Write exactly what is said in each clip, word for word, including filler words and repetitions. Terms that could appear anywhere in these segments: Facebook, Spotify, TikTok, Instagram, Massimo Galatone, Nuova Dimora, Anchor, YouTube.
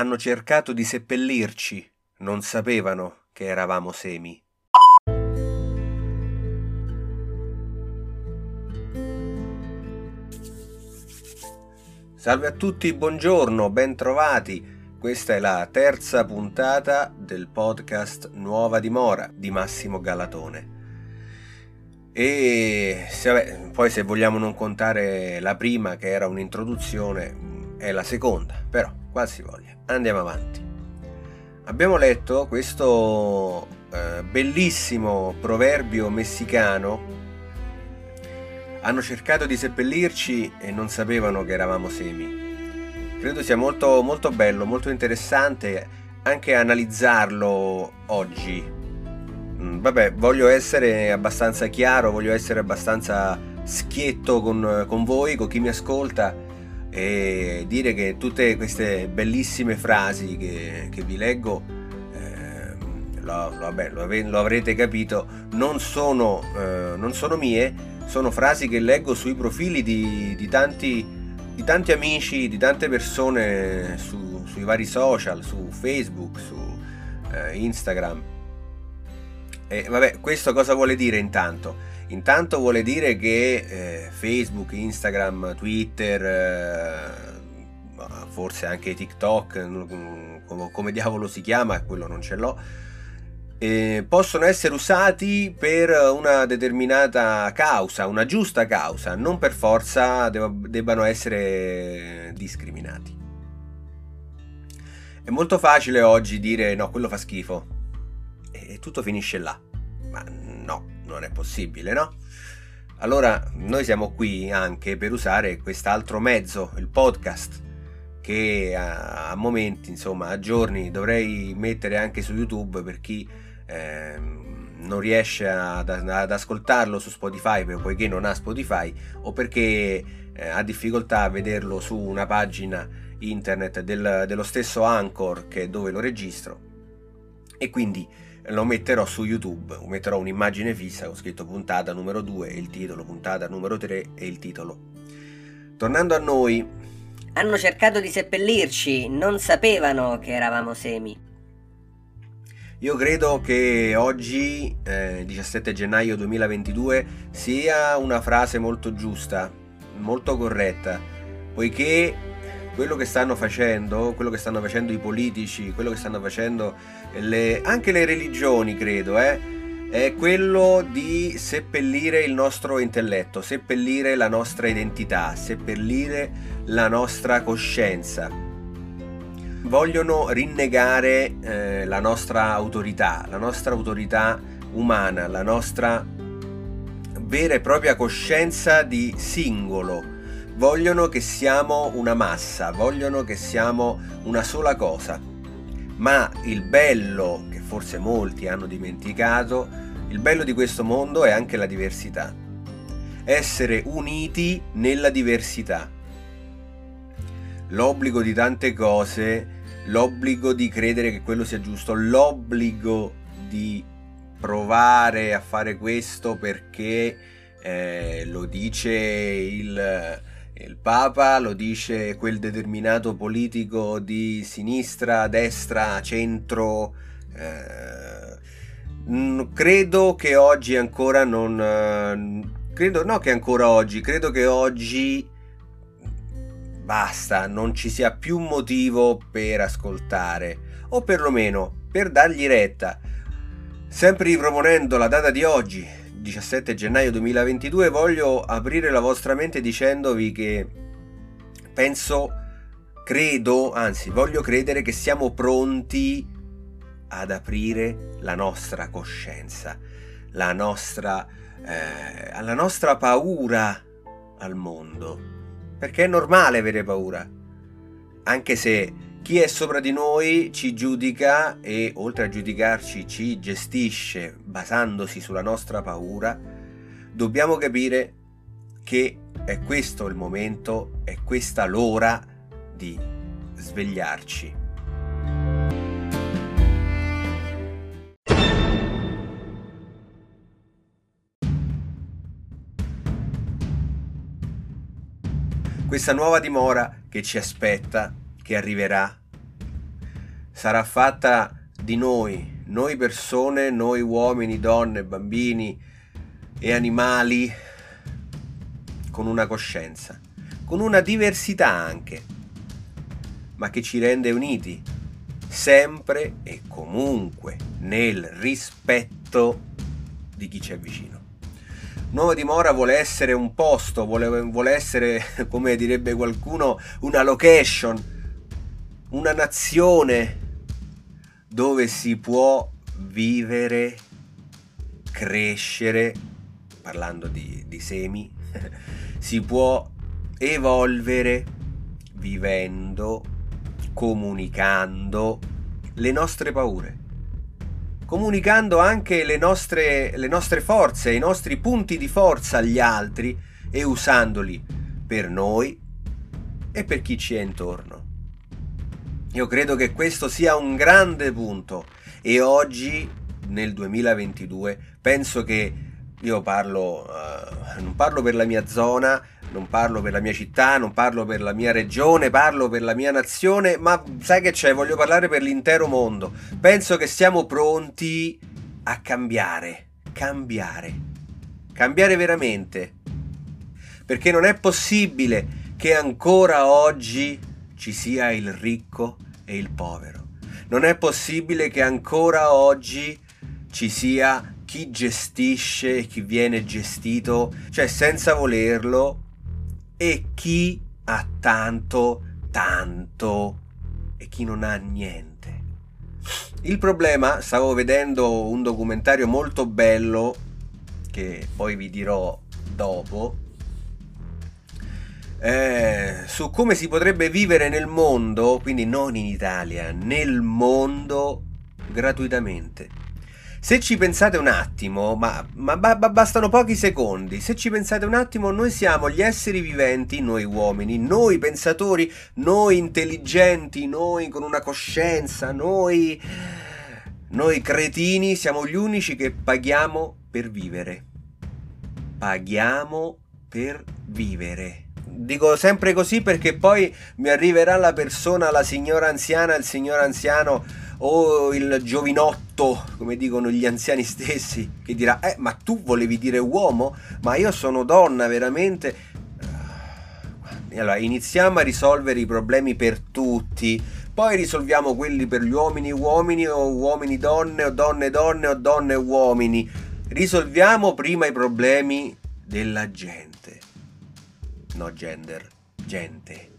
Hanno cercato di seppellirci, non sapevano che eravamo semi. Salve a tutti, buongiorno, bentrovati. Questa è la terza puntata del podcast Nuova Dimora di Massimo Galatone. E se, vabbè, poi se vogliamo non contare la prima che era un'introduzione, è la seconda, però quasi voglia. Andiamo avanti. Abbiamo letto questo eh, bellissimo proverbio messicano. Hanno cercato di seppellirci e non sapevano che eravamo semi. Credo sia molto molto bello, molto interessante anche analizzarlo oggi. Vabbè, voglio essere abbastanza chiaro, voglio essere abbastanza schietto con, con voi, con chi mi ascolta, e dire che tutte queste bellissime frasi che, che vi leggo, eh, lo, vabbè, lo, ave, lo avrete capito, non sono, eh, non sono mie, sono frasi che leggo sui profili di, di tanti... di tanti amici, di tante persone su, sui vari social, su Facebook, su eh, Instagram. E vabbè, questo cosa vuole dire intanto? Intanto vuole dire che eh, Facebook, Instagram, Twitter, eh, forse anche TikTok, come, come diavolo si chiama, quello non ce l'ho, eh, possono essere usati per una determinata causa, una giusta causa, non per forza deb- debbano essere discriminati. È molto facile oggi dire no, quello fa schifo e tutto finisce là, ma no, non è possibile, no? Allora noi siamo qui anche per usare quest'altro mezzo, il podcast, che a, a momenti, insomma a giorni, dovrei mettere anche su YouTube per chi non riesce ad, ad ascoltarlo su Spotify, poiché non ha Spotify, o perché eh, ha difficoltà a vederlo su una pagina internet del, dello stesso Anchor, che è dove lo registro, e quindi lo metterò su YouTube, metterò un'immagine fissa, ho scritto puntata numero due e il titolo, puntata numero tre e il titolo. Tornando a noi, hanno cercato di seppellirci, non sapevano che eravamo semi. Io credo che oggi, eh, diciassette gennaio duemilaventidue, sia una frase molto giusta, molto corretta, poiché quello che stanno facendo, quello che stanno facendo i politici, quello che stanno facendo le, anche le religioni, credo, eh, è quello di seppellire il nostro intelletto, seppellire la nostra identità, seppellire la nostra coscienza. Vogliono rinnegare eh, la nostra autorità, la nostra autorità umana, la nostra vera e propria coscienza di singolo. Vogliono che siamo una massa, vogliono che siamo una sola cosa. Ma il bello, che forse molti hanno dimenticato, il bello di questo mondo è anche la diversità. Essere uniti nella diversità. L'obbligo di tante cose, l'obbligo di credere che quello sia giusto, l'obbligo di provare a fare questo perché eh, lo dice il, il Papa, lo dice quel determinato politico di sinistra, destra, centro. Eh, credo che oggi ancora non... credo no che ancora oggi, credo che oggi... basta, non ci sia più motivo per ascoltare, o perlomeno per dargli retta. Sempre riproponendo la data di oggi, diciassette gennaio duemilaventidue, voglio aprire la vostra mente dicendovi che penso, credo, anzi voglio credere che siamo pronti ad aprire la nostra coscienza, la nostra, eh, alla nostra paura al mondo. Perché è normale avere paura, anche se chi è sopra di noi ci giudica e oltre a giudicarci ci gestisce basandosi sulla nostra paura. Dobbiamo capire che è questo il momento, è questa l'ora di svegliarci. Questa nuova dimora che ci aspetta, che arriverà, sarà fatta di noi, noi persone, noi uomini, donne, bambini e animali, con una coscienza, con una diversità anche, ma che ci rende uniti, sempre e comunque nel rispetto di chi c'è vicino. Nuova Dimora vuole essere un posto, vuole, vuole essere, come direbbe qualcuno, una location, una nazione dove si può vivere, crescere, parlando di, di semi, si può evolvere vivendo, comunicando le nostre paure, comunicando anche le nostre, le nostre forze, i nostri punti di forza agli altri e usandoli per noi e per chi ci è intorno. Io credo che questo sia un grande punto e oggi, nel duemilaventidue, penso che io parlo, eh, non parlo per la mia zona, non parlo per la mia città, non parlo per la mia regione, parlo per la mia nazione, ma sai che c'è? Voglio parlare per l'intero mondo. Penso che siamo pronti a cambiare, cambiare, cambiare veramente, perché non è possibile che ancora oggi ci sia il ricco e il povero. Non è possibile che ancora oggi ci sia chi gestisce e chi viene gestito, cioè senza volerlo, e chi ha tanto, tanto, e chi non ha niente. Il problema, stavo vedendo un documentario molto bello, che poi vi dirò dopo, Eh, su come si potrebbe vivere nel mondo, quindi non in Italia, nel mondo, gratuitamente. Se ci pensate un attimo, ma, ma, ma bastano pochi secondi, se ci pensate un attimo, noi siamo gli esseri viventi, noi uomini, noi pensatori, noi intelligenti, noi con una coscienza, noi, noi cretini, siamo gli unici che paghiamo per vivere. Paghiamo per vivere. Dico sempre così perché poi mi arriverà la persona, la signora anziana, il signor anziano o il giovinotto, come dicono gli anziani stessi, che dirà eh ma tu volevi dire uomo? Ma io sono donna, veramente. Allora iniziamo a risolvere i problemi per tutti, poi risolviamo quelli per gli uomini uomini o uomini donne o donne donne o donne uomini. Risolviamo prima i problemi della gente. No gender, gente.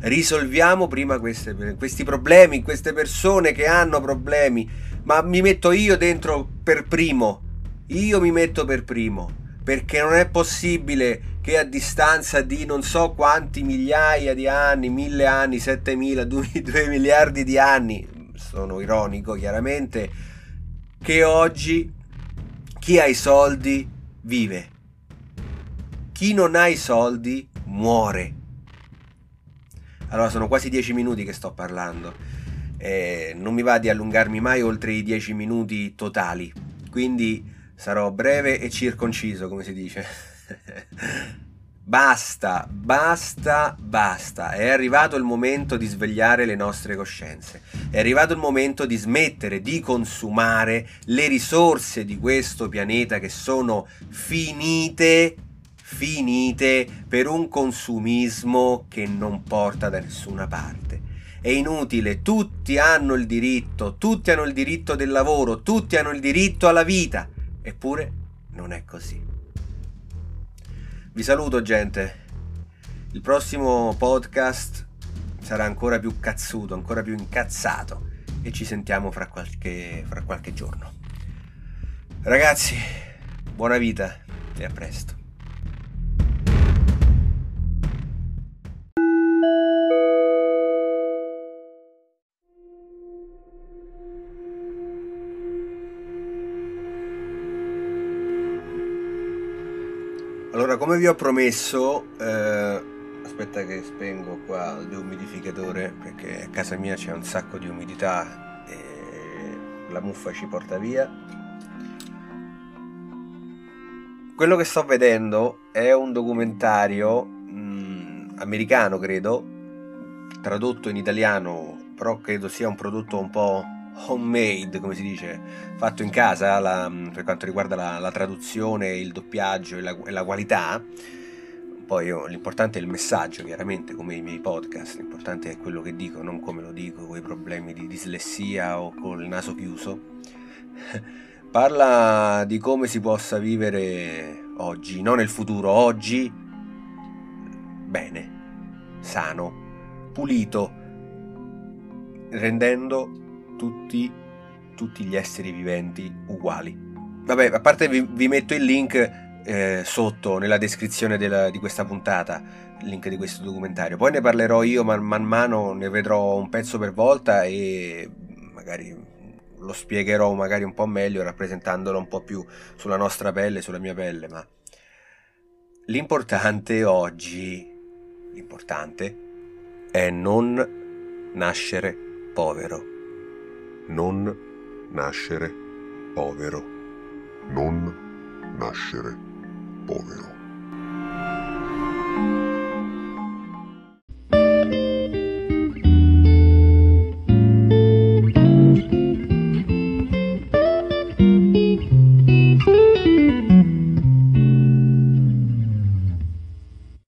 Risolviamo prima queste, questi problemi, queste persone che hanno problemi. Ma mi metto io dentro per primo. Io mi metto per primo, perché non è possibile che a distanza di non so quanti migliaia di anni, mille anni, settemila, due, due miliardi di anni, sono ironico chiaramente, che oggi chi ha i soldi vive. Chi non ha i soldi muore. Allora, sono quasi dieci minuti che sto parlando. Eh, non mi va di allungarmi mai oltre i dieci minuti totali. Quindi sarò breve e circonciso, come si dice. Basta, basta, basta. È arrivato il momento di svegliare le nostre coscienze. È arrivato il momento di smettere di consumare le risorse di questo pianeta che sono finite. Finite per un consumismo che non porta da nessuna parte. È inutile, tutti hanno il diritto, tutti hanno il diritto del lavoro, tutti hanno il diritto alla vita, eppure non è così. Vi saluto, gente. Il prossimo podcast sarà ancora più cazzuto, ancora più incazzato, e ci sentiamo fra qualche, fra qualche giorno. Ragazzi, buona vita e a presto. Allora, come vi ho promesso, eh, aspetta che spengo qua il deumidificatore, perché a casa mia c'è un sacco di umidità e la muffa ci porta via. Quello che sto vedendo è un documentario mh, americano, credo, tradotto in italiano, però credo sia un prodotto un po' homemade, come si dice, fatto in casa la, per quanto riguarda la, la traduzione, il doppiaggio e la, e la qualità. Poi io, l'importante è il messaggio, chiaramente, come i miei podcast, l'importante è quello che dico, non come lo dico, con i problemi di dislessia o col naso chiuso. Parla di come si possa vivere oggi, non nel futuro, oggi, bene, sano, pulito, rendendo tutti, tutti gli esseri viventi uguali. Vabbè, a parte vi, vi metto il link... Eh, sotto nella descrizione della, di questa puntata, il link di questo documentario. Poi ne parlerò io man, man mano, ne vedrò un pezzo per volta e magari lo spiegherò magari un po' meglio, rappresentandolo un po' più sulla nostra pelle, sulla mia pelle. Ma l'importante oggi, l'importante è non nascere povero, non nascere povero, non nascere povero.